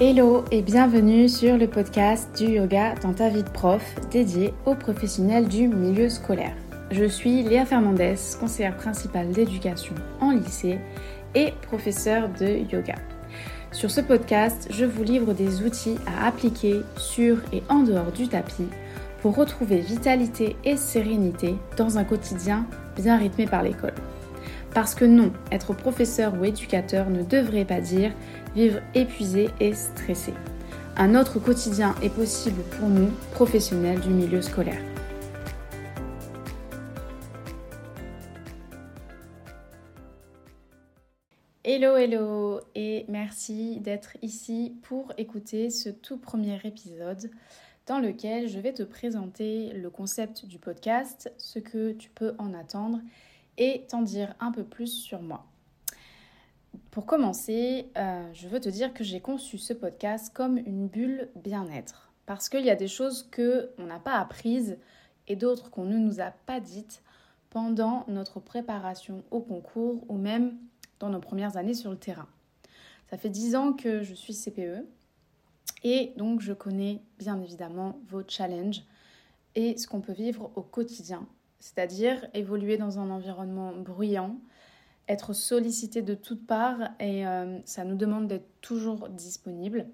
Hello et bienvenue sur le podcast du yoga dans ta vie de prof dédié aux professionnels du milieu scolaire. Je suis Léa Fernandez, conseillère principale d'éducation en lycée et professeure de yoga. Sur ce podcast, je vous livre des outils à appliquer sur et en dehors du tapis pour retrouver vitalité et sérénité dans un quotidien bien rythmé par l'école. Parce que non, être professeur ou éducateur ne devrait pas dire vivre épuisé et stressé. Un autre quotidien est possible pour nous, professionnels du milieu scolaire. Hello et merci d'être ici pour écouter ce tout premier épisode dans lequel je vais te présenter le concept du podcast, ce que tu peux en attendre et t'en dire un peu plus sur moi. Pour commencer, je veux te dire que j'ai conçu ce podcast comme une bulle bien-être. Parce qu'il y a des choses qu'on n'a pas apprises et d'autres qu'on ne nous a pas dites pendant notre préparation au concours ou même dans nos premières années sur le terrain. Ça fait 10 ans que je suis CPE et donc je connais bien évidemment vos challenges et ce qu'on peut vivre au quotidien. C'est-à-dire évoluer dans un environnement bruyant, être sollicité de toutes parts et ça nous demande d'être toujours disponible,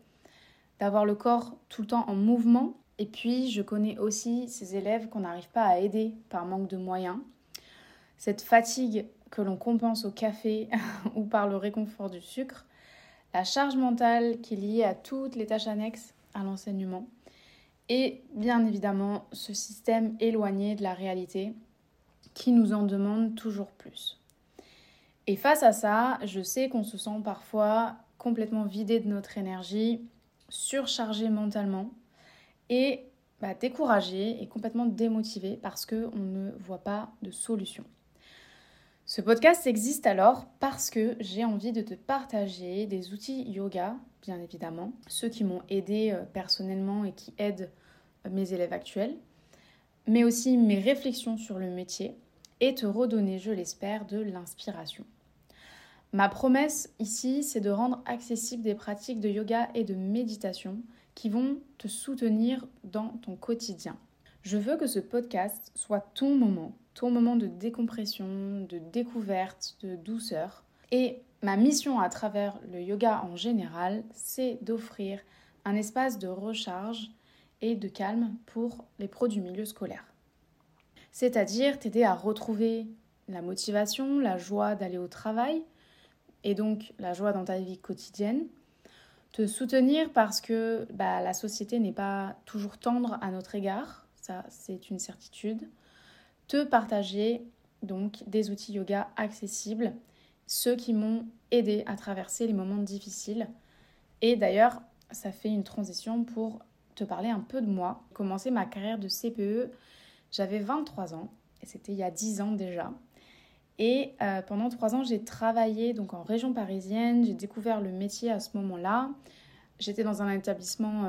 d'avoir le corps tout le temps en mouvement. Et puis je connais aussi ces élèves qu'on n'arrive pas à aider par manque de moyens, cette fatigue que l'on compense au café ou par le réconfort du sucre, la charge mentale qui est liée à toutes les tâches annexes à l'enseignement. Et bien évidemment, ce système éloigné de la réalité qui nous en demande toujours plus. Et face à ça, je sais qu'on se sent parfois complètement vidé de notre énergie, surchargé mentalement et découragé et complètement démotivé parce qu'on ne voit pas de solution. Ce podcast existe alors parce que j'ai envie de te partager des outils yoga, bien évidemment, ceux qui m'ont aidé personnellement et qui aident mes élèves actuels, mais aussi mes réflexions sur le métier et te redonner, je l'espère, de l'inspiration. Ma promesse ici, c'est de rendre accessibles des pratiques de yoga et de méditation qui vont te soutenir dans ton quotidien. Je veux que ce podcast soit ton moment de décompression, de découverte, de douceur. Et ma mission à travers le yoga en général, c'est d'offrir un espace de recharge et de calme pour les pros du milieu scolaire. C'est-à-dire t'aider à retrouver la motivation, la joie d'aller au travail et donc la joie dans ta vie quotidienne. Te soutenir parce que la société n'est pas toujours tendre à notre égard, ça c'est une certitude. Te partager donc des outils yoga accessibles, ceux qui m'ont aidé à traverser les moments difficiles. Et d'ailleurs, ça fait une transition pour te parler un peu de moi. J'ai commencé ma carrière de CPE, j'avais 23 ans, et c'était il y a 10 ans déjà. Et pendant 3 ans, j'ai travaillé donc en région parisienne, j'ai découvert le métier à ce moment-là. J'étais dans un établissement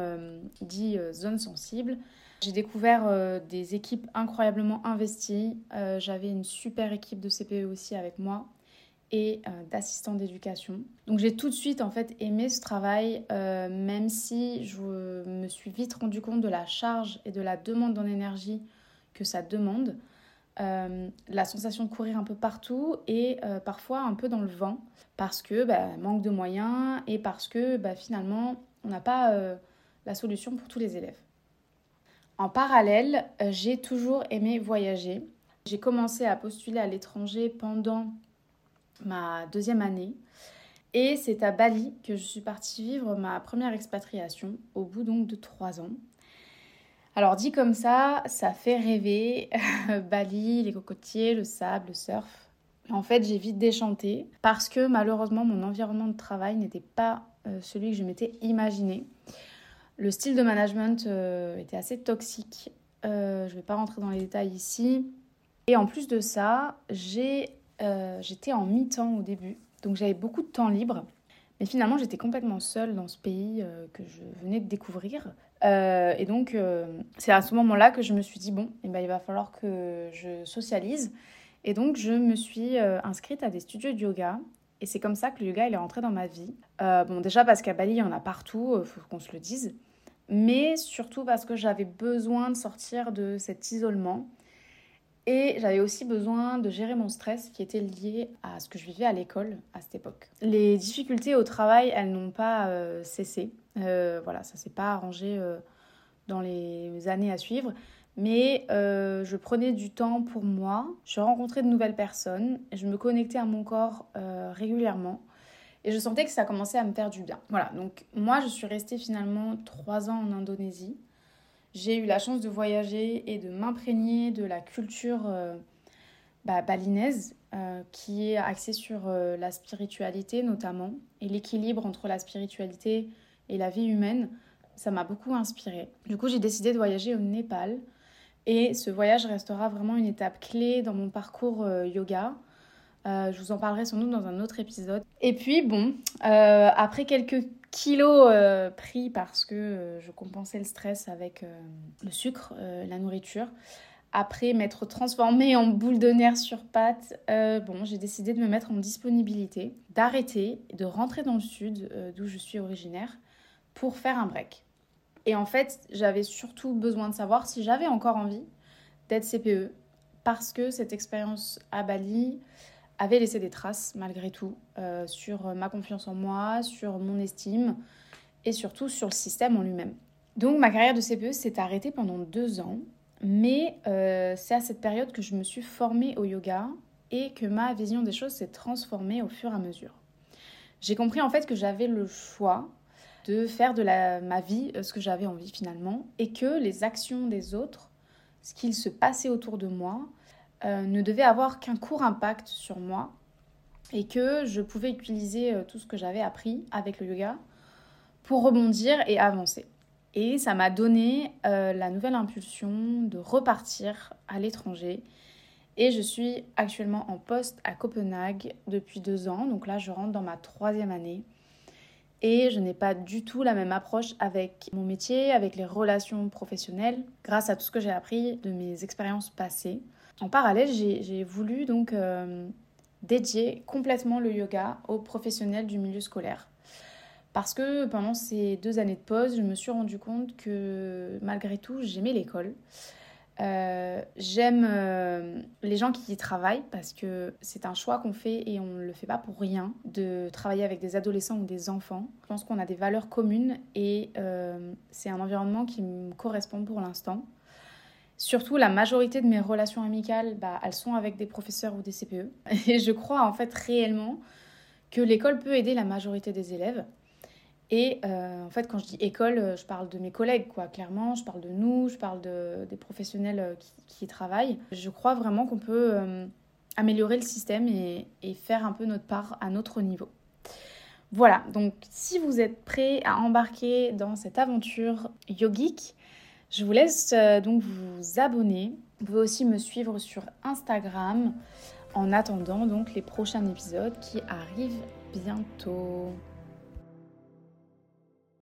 dit zone sensible. J'ai découvert des équipes incroyablement investies. J'avais une super équipe de CPE aussi avec moi et d'assistants d'éducation. Donc j'ai tout de suite en fait aimé ce travail, même si je me suis vite rendu compte de la charge et de la demande en énergie que ça demande. La sensation de courir un peu partout et parfois un peu dans le vent parce que manque de moyens et parce que finalement on n'a pas la solution pour tous les élèves. En parallèle, j'ai toujours aimé voyager. J'ai commencé à postuler à l'étranger pendant ma 2e année et c'est à Bali que je suis partie vivre ma première expatriation au bout donc de 3 ans. Alors dit comme ça fait rêver, Bali, les cocotiers, le sable, le surf. En fait, j'ai vite déchanté parce que malheureusement, mon environnement de travail n'était pas celui que je m'étais imaginé. Le style de management était assez toxique, je ne vais pas rentrer dans les détails ici. Et en plus de ça, j'étais en mi-temps au début, donc j'avais beaucoup de temps libre. Mais finalement, j'étais complètement seule dans ce pays que je venais de découvrir. Et donc, c'est à ce moment-là que je me suis dit, il va falloir que je socialise. Et donc, je me suis inscrite à des studios de yoga Et c'est comme ça que le yoga, il est rentré dans ma vie. Bon, déjà parce qu'à Bali, il y en a partout, il faut qu'on se le dise. Mais surtout parce que j'avais besoin de sortir de cet isolement. Et j'avais aussi besoin de gérer mon stress qui était lié à ce que je vivais à l'école à cette époque. Les difficultés au travail, elles n'ont pas cessé. Voilà, ça ne s'est pas arrangé dans les années à suivre. Mais je prenais du temps pour moi. Je rencontrais de nouvelles personnes. Je me connectais à mon corps régulièrement. Et je sentais que ça commençait à me faire du bien. Voilà, donc moi, je suis restée finalement 3 ans en Indonésie. J'ai eu la chance de voyager et de m'imprégner de la culture balinaise qui est axée sur la spiritualité notamment et l'équilibre entre la spiritualité et la vie humaine. Ça m'a beaucoup inspirée. Du coup, j'ai décidé de voyager au Népal et ce voyage restera vraiment une étape clé dans mon parcours yoga. Je vous en parlerai sans doute dans un autre épisode. Et puis bon, après quelques kilos pris parce que je compensais le stress avec le sucre, la nourriture, après m'être transformée en boule de nerfs sur pattes, bon, j'ai décidé de me mettre en disponibilité, d'arrêter, de rentrer dans le sud d'où je suis originaire pour faire un break. Et en fait, j'avais surtout besoin de savoir si j'avais encore envie d'être CPE parce que cette expérience à Bali avait laissé des traces, malgré tout, sur ma confiance en moi, sur mon estime et surtout sur le système en lui-même. Donc, ma carrière de CPE s'est arrêtée pendant 2 ans, mais c'est à cette période que je me suis formée au yoga et que ma vision des choses s'est transformée au fur et à mesure. J'ai compris en fait que j'avais le choix de faire de ma vie ce que j'avais envie finalement et que les actions des autres, ce qu'il se passait autour de moi, ne devait avoir qu'un court impact sur moi et que je pouvais utiliser tout ce que j'avais appris avec le yoga pour rebondir et avancer. Et ça m'a donné la nouvelle impulsion de repartir à l'étranger. Et je suis actuellement en poste à Copenhague depuis 2 ans. Donc là, je rentre dans ma 3e année. Et je n'ai pas du tout la même approche avec mon métier, avec les relations professionnelles, grâce à tout ce que j'ai appris de mes expériences passées. En parallèle, j'ai voulu donc dédier complètement le yoga aux professionnels du milieu scolaire. Parce que pendant ces 2 années de pause, je me suis rendu compte que malgré tout, j'aimais l'école. J'aime les gens qui y travaillent parce que c'est un choix qu'on fait et on ne le fait pas pour rien de travailler avec des adolescents ou des enfants. Je pense qu'on a des valeurs communes et c'est un environnement qui me correspond pour l'instant. Surtout, la majorité de mes relations amicales, elles sont avec des professeurs ou des CPE. Et je crois en fait réellement que l'école peut aider la majorité des élèves. Et en fait, quand je dis école, je parle de mes collègues, quoi. Clairement, je parle de nous, je parle des professionnels qui y travaillent. Je crois vraiment qu'on peut améliorer le système et faire un peu notre part à notre niveau. Voilà, donc si vous êtes prêts à embarquer dans cette aventure yogique, je vous laisse donc vous abonner. Vous pouvez aussi me suivre sur Instagram en attendant donc les prochains épisodes qui arrivent bientôt.